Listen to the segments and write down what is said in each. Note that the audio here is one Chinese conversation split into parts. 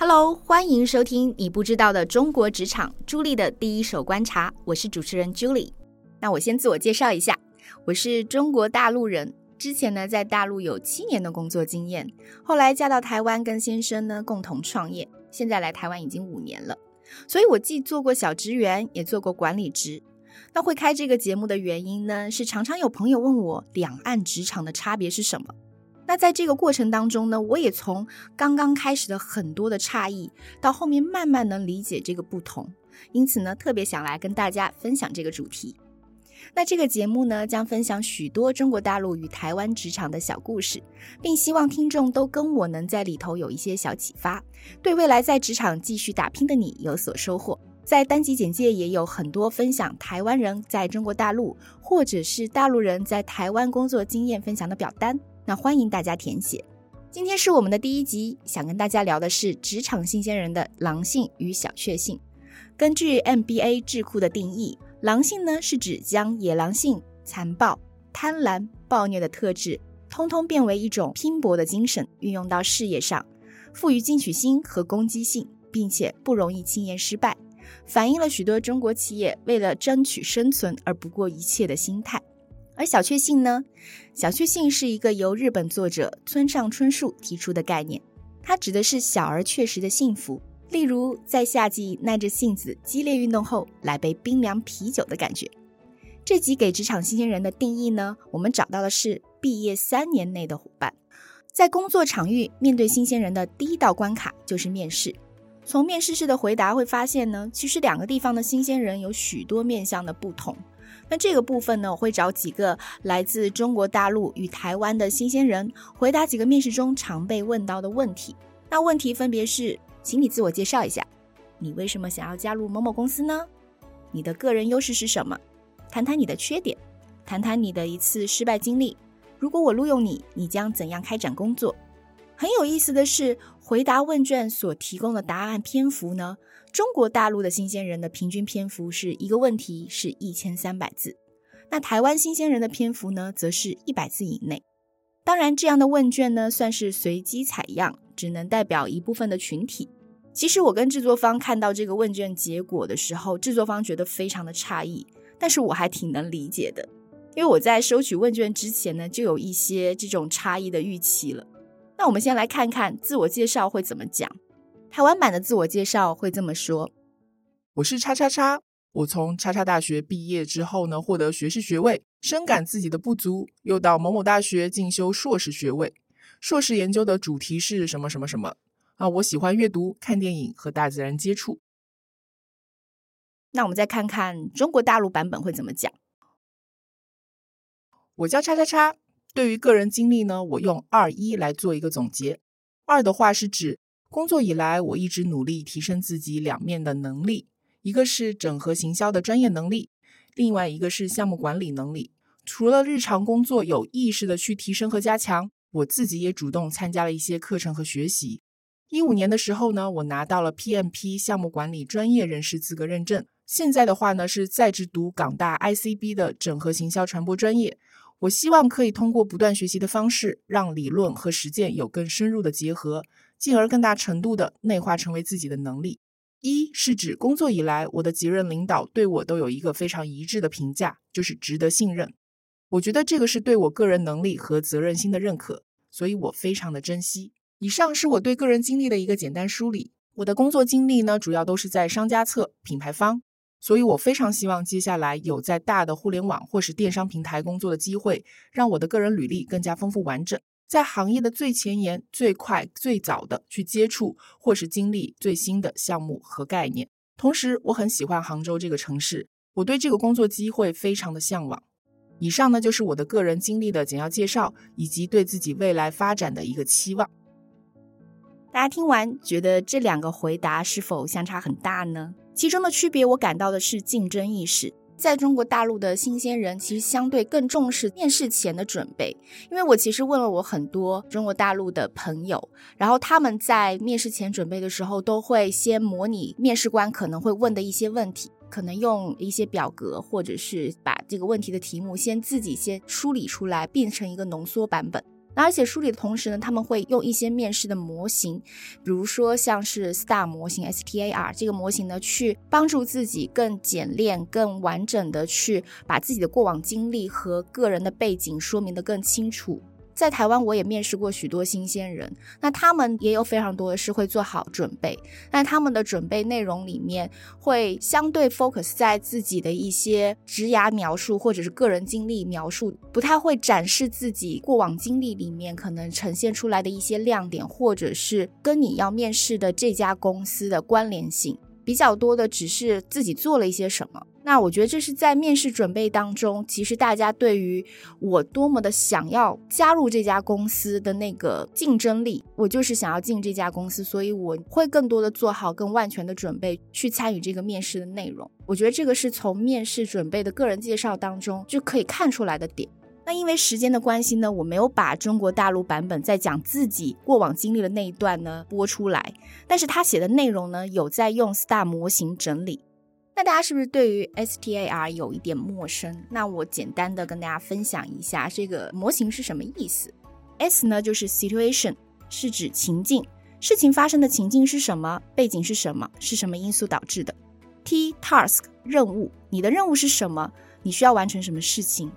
Hello， 欢迎收听你不知道的中国职场，朱莉的第一手观察，我是主持人 Julie。 那我先自我介绍一下，我是中国大陆人，之前呢在大陆有7年的工作经验，后来嫁到台湾跟先生呢共同创业，现在来台湾已经5年了。所以我既做过小职员，也做过管理职。那会开这个节目的原因呢，是常常有朋友问我两岸职场的差别是什么。那在这个过程当中呢，我也从刚刚开始的很多的诧异，到后面慢慢能理解这个不同，因此呢，特别想来跟大家分享这个主题。那这个节目呢，将分享许多中国大陆与台湾职场的小故事，并希望听众都跟我能在里头有一些小启发，对未来在职场继续打拼的你有所收获。在单集简介也有很多分享台湾人在中国大陆，或者是大陆人在台湾工作经验分享的表单，那欢迎大家填写。今天是我们的第一集，想跟大家聊的是职场新鲜人的狼性与小确幸。根据 MBA 智库的定义，狼性呢是指将野狼性、残暴、贪婪、暴虐的特质通通变为一种拼搏的精神，运用到事业上，富于进取心和攻击性，并且不容易轻言失败，反映了许多中国企业为了争取生存而不顾一切的心态。而小确幸呢，小确幸是一个由日本作者村上春树提出的概念，它指的是小而确实的幸福，例如在夏季耐着性子激烈运动后来杯冰凉啤酒的感觉。这集给职场新鲜人的定义呢，我们找到的是毕业3年内的伙伴。在工作场域，面对新鲜人的第一道关卡就是面试。从面试式的回答会发现呢，其实2个地方的新鲜人有许多面向的不同。那这个部分呢，我会找几个来自中国大陆与台湾的新鲜人，回答几个面试中常被问到的问题。那问题分别是，请你自我介绍一下，你为什么想要加入某某公司呢？你的个人优势是什么？谈谈你的缺点，谈谈你的一次失败经历。如果我录用你，你将怎样开展工作？很有意思的是，回答问卷所提供的答案篇幅呢，中国大陆的新鲜人的平均篇幅是一个问题是1300字，那台湾新鲜人的篇幅呢，则是100字以内。当然，这样的问卷呢，算是随机采样，只能代表一部分的群体。其实我跟制作方看到这个问卷结果的时候，制作方觉得非常的诧异，但是我还挺能理解的，因为我在收取问卷之前呢，就有一些这种差异的预期了。那我们先来看看自我介绍会怎么讲。台湾版的自我介绍会这么说，我是XXX，我从XXX大学毕业之后呢，获得学士学位，深感自己的不足，又到某某大学进修硕士学位，硕士研究的主题是什么什么什么啊，我喜欢阅读、看电影和大自然接触。那我们再看看中国大陆版本会怎么讲。我叫XXX，对于个人经历呢，我用21来做一个总结。2的话是指工作以来我一直努力提升自己两面的能力，一个是整合行销的专业能力，另外一个是项目管理能力。除了日常工作有意识的去提升和加强，我自己也主动参加了一些课程和学习。15年的时候呢，我拿到了 PMP 项目管理专业人士资格认证。现在的话呢，是在职读港大 ICB 的整合行销传播专业。我希望可以通过不断学习的方式，让理论和实践有更深入的结合，进而更大程度的内化成为自己的能力。1是指工作以来，我的几任领导对我都有一个非常一致的评价，就是值得信任。我觉得这个是对我个人能力和责任心的认可，所以我非常的珍惜。以上是我对个人经历的一个简单梳理。我的工作经历呢，主要都是在商家侧、品牌方。所以我非常希望接下来有在大的互联网或是电商平台工作的机会，让我的个人履历更加丰富完整，在行业的最前沿、最快、最早的去接触或是经历最新的项目和概念。同时我很喜欢杭州这个城市，我对这个工作机会非常的向往。以上呢，就是我的个人经历的简要介绍，以及对自己未来发展的一个期望。大家听完觉得这2个回答是否相差很大呢？其中的区别我感到的是竞争意识。在中国大陆的新鲜人其实相对更重视面试前的准备，因为我其实问了我很多中国大陆的朋友，然后他们在面试前准备的时候都会先模拟面试官可能会问的一些问题，可能用一些表格或者是把这个问题的题目先自己梳理出来，变成一个浓缩版本。那而且梳理的同时呢，他们会用一些面试的模型，比如说像是 STAR 模型 STAR 这个模型呢，去帮助自己更简练更完整的去把自己的过往经历和个人的背景说明得更清楚。在台湾我也面试过许多新鲜人，那他们也有非常多的事会做好准备，但他们的准备内容里面会相对 focus 在自己的一些职涯描述或者是个人经历描述，不太会展示自己过往经历里面可能呈现出来的一些亮点，或者是跟你要面试的这家公司的关联性，比较多的只是自己做了一些什么。那我觉得这是在面试准备当中，其实大家对于我多么的想要加入这家公司的那个竞争力，我就是想要进这家公司，所以我会更多的做好更万全的准备去参与这个面试的内容。我觉得这个是从面试准备的个人介绍当中就可以看出来的点。那因为时间的关系呢，我没有把中国大陆版本在讲自己过往经历的那一段呢播出来，但是他写的内容呢有在用 STAR 模型整理。那大家是不是对于 STAR 有一点陌生？那我简单的跟大家分享一下这个模型是什么意思。 S 呢就是 situation， 是指情境，事情发生的情境是什么，背景是什么，是什么因素导致的。 T task 任务，你的任务是什么，你需要完成什么事情。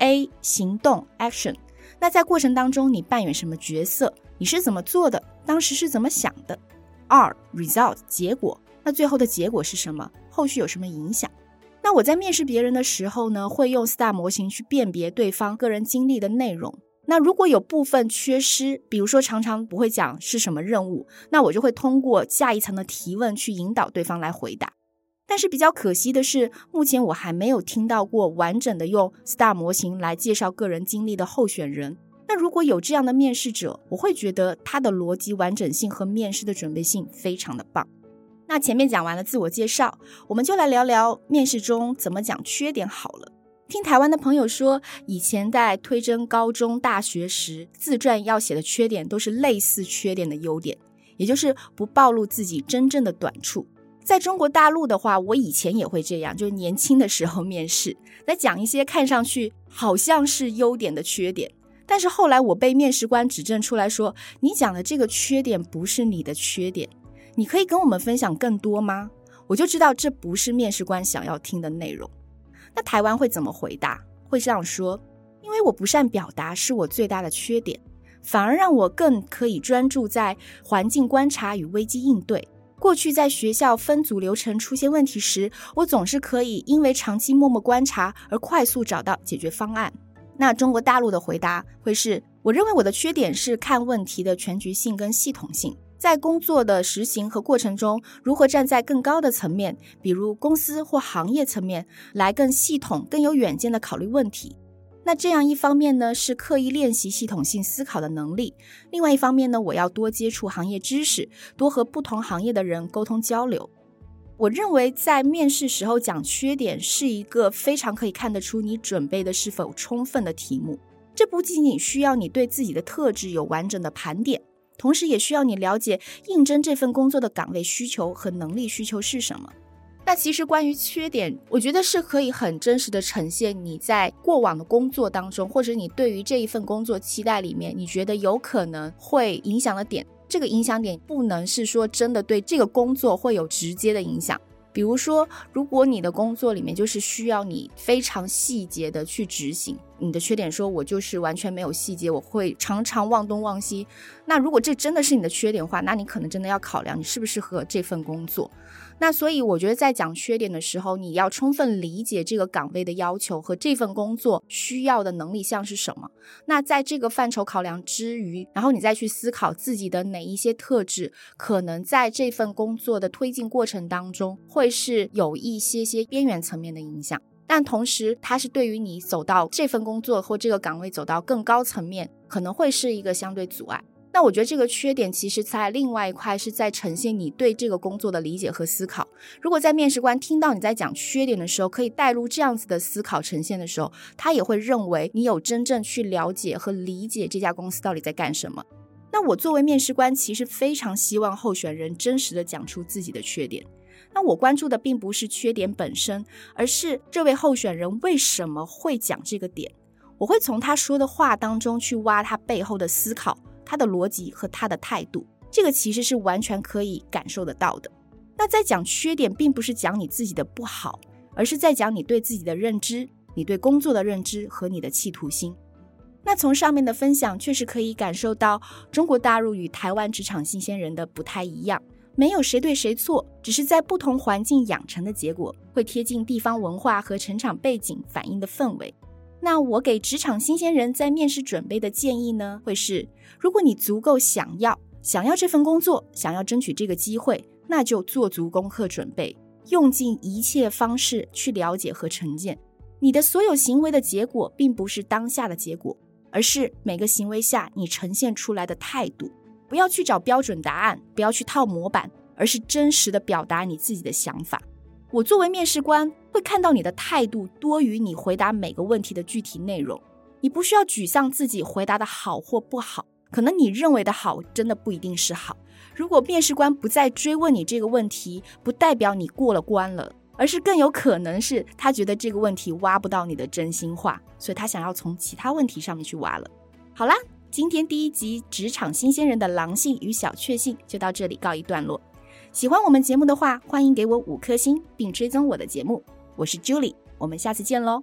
A 行动 action， 那在过程当中你扮演什么角色，你是怎么做的，当时是怎么想的。 R result 结果，那最后的结果是什么，后续有什么影响。那我在面试别人的时候呢，会用 STAR 模型去辨别对方个人经历的内容。那如果有部分缺失，比如说常常不会讲是什么任务，那我就会通过下一层的提问去引导对方来回答。但是比较可惜的是，目前我还没有听到过完整的用 STAR 模型来介绍个人经历的候选人。那如果有这样的面试者，我会觉得他的逻辑完整性和面试的准备性非常的棒。那前面讲完了自我介绍，我们就来聊聊面试中怎么讲缺点好了。听台湾的朋友说，以前在推甄高中大学时，自传要写的缺点都是类似缺点的优点，也就是不暴露自己真正的短处。在中国大陆的话，我以前也会这样，就是年轻的时候面试，在讲一些看上去好像是优点的缺点，但是后来我被面试官指正出来说，你讲的这个缺点不是你的缺点，你可以跟我们分享更多吗？我就知道这不是面试官想要听的内容。那台湾会怎么回答？会这样说，因为我不善表达是我最大的缺点，反而让我更可以专注在环境观察与危机应对。过去在学校分组流程出现问题时，我总是可以因为长期默默观察而快速找到解决方案。那中国大陆的回答会是，我认为我的缺点是看问题的全局性跟系统性，在工作的实行和过程中，如何站在更高的层面，比如公司或行业层面，来更系统更有远见的考虑问题。那这样一方面呢，是刻意练习系统性思考的能力，另外一方面呢，我要多接触行业知识，多和不同行业的人沟通交流。我认为在面试时候讲缺点是一个非常可以看得出你准备的是否充分的题目，这不仅仅需要你对自己的特质有完整的盘点，同时也需要你了解应征这份工作的岗位需求和能力需求是什么。那其实关于缺点，我觉得是可以很真实的呈现你在过往的工作当中，或者你对于这一份工作期待里面你觉得有可能会影响的点。这个影响点不能是说真的对这个工作会有直接的影响，比如说如果你的工作里面就是需要你非常细节的去执行，你的缺点说我就是完全没有细节，我会常常忘东忘西，那如果这真的是你的缺点的话，那你可能真的要考量你适不适合这份工作。那所以我觉得在讲缺点的时候，你要充分理解这个岗位的要求和这份工作需要的能力项是什么，那在这个范畴考量之余，然后你再去思考自己的哪一些特质可能在这份工作的推进过程当中会是有一些边缘层面的影响，但同时它是对于你走到这份工作或这个岗位走到更高层面可能会是一个相对阻碍。那我觉得这个缺点其实在另外一块是在呈现你对这个工作的理解和思考，如果在面试官听到你在讲缺点的时候可以带入这样子的思考呈现的时候，他也会认为你有真正去了解和理解这家公司到底在干什么。那我作为面试官其实非常希望候选人真实的讲出自己的缺点，那我关注的并不是缺点本身，而是这位候选人为什么会讲这个点，我会从他说的话当中去挖他背后的思考，他的逻辑和他的态度，这个其实是完全可以感受得到的。那在讲缺点，并不是讲你自己的不好，而是在讲你对自己的认知，你对工作的认知和你的企图心。那从上面的分享确实可以感受到中国大陆与台湾职场新鲜人的不太一样，没有谁对谁错，只是在不同环境养成的结果，会贴近地方文化和成长背景反映的氛围。那我给职场新鲜人在面试准备的建议呢，会是如果你足够想要这份工作，想要争取这个机会，那就做足功课准备，用尽一切方式去了解和沉淀。你的所有行为的结果并不是当下的结果，而是每个行为下你呈现出来的态度。不要去找标准答案，不要去套模板，而是真实的表达你自己的想法。我作为面试官，会看到你的态度多于你回答每个问题的具体内容。你不需要沮丧自己回答的好或不好，可能你认为的好真的不一定是好。如果面试官不再追问你这个问题，不代表你过了关了，而是更有可能是他觉得这个问题挖不到你的真心话，所以他想要从其他问题上面去挖了。好啦，今天第一集职场新鲜人的狼性与小确幸就到这里告一段落。喜欢我们节目的话，欢迎给我5颗星并追踪我的节目。我是 Julie， 我们下次见咯。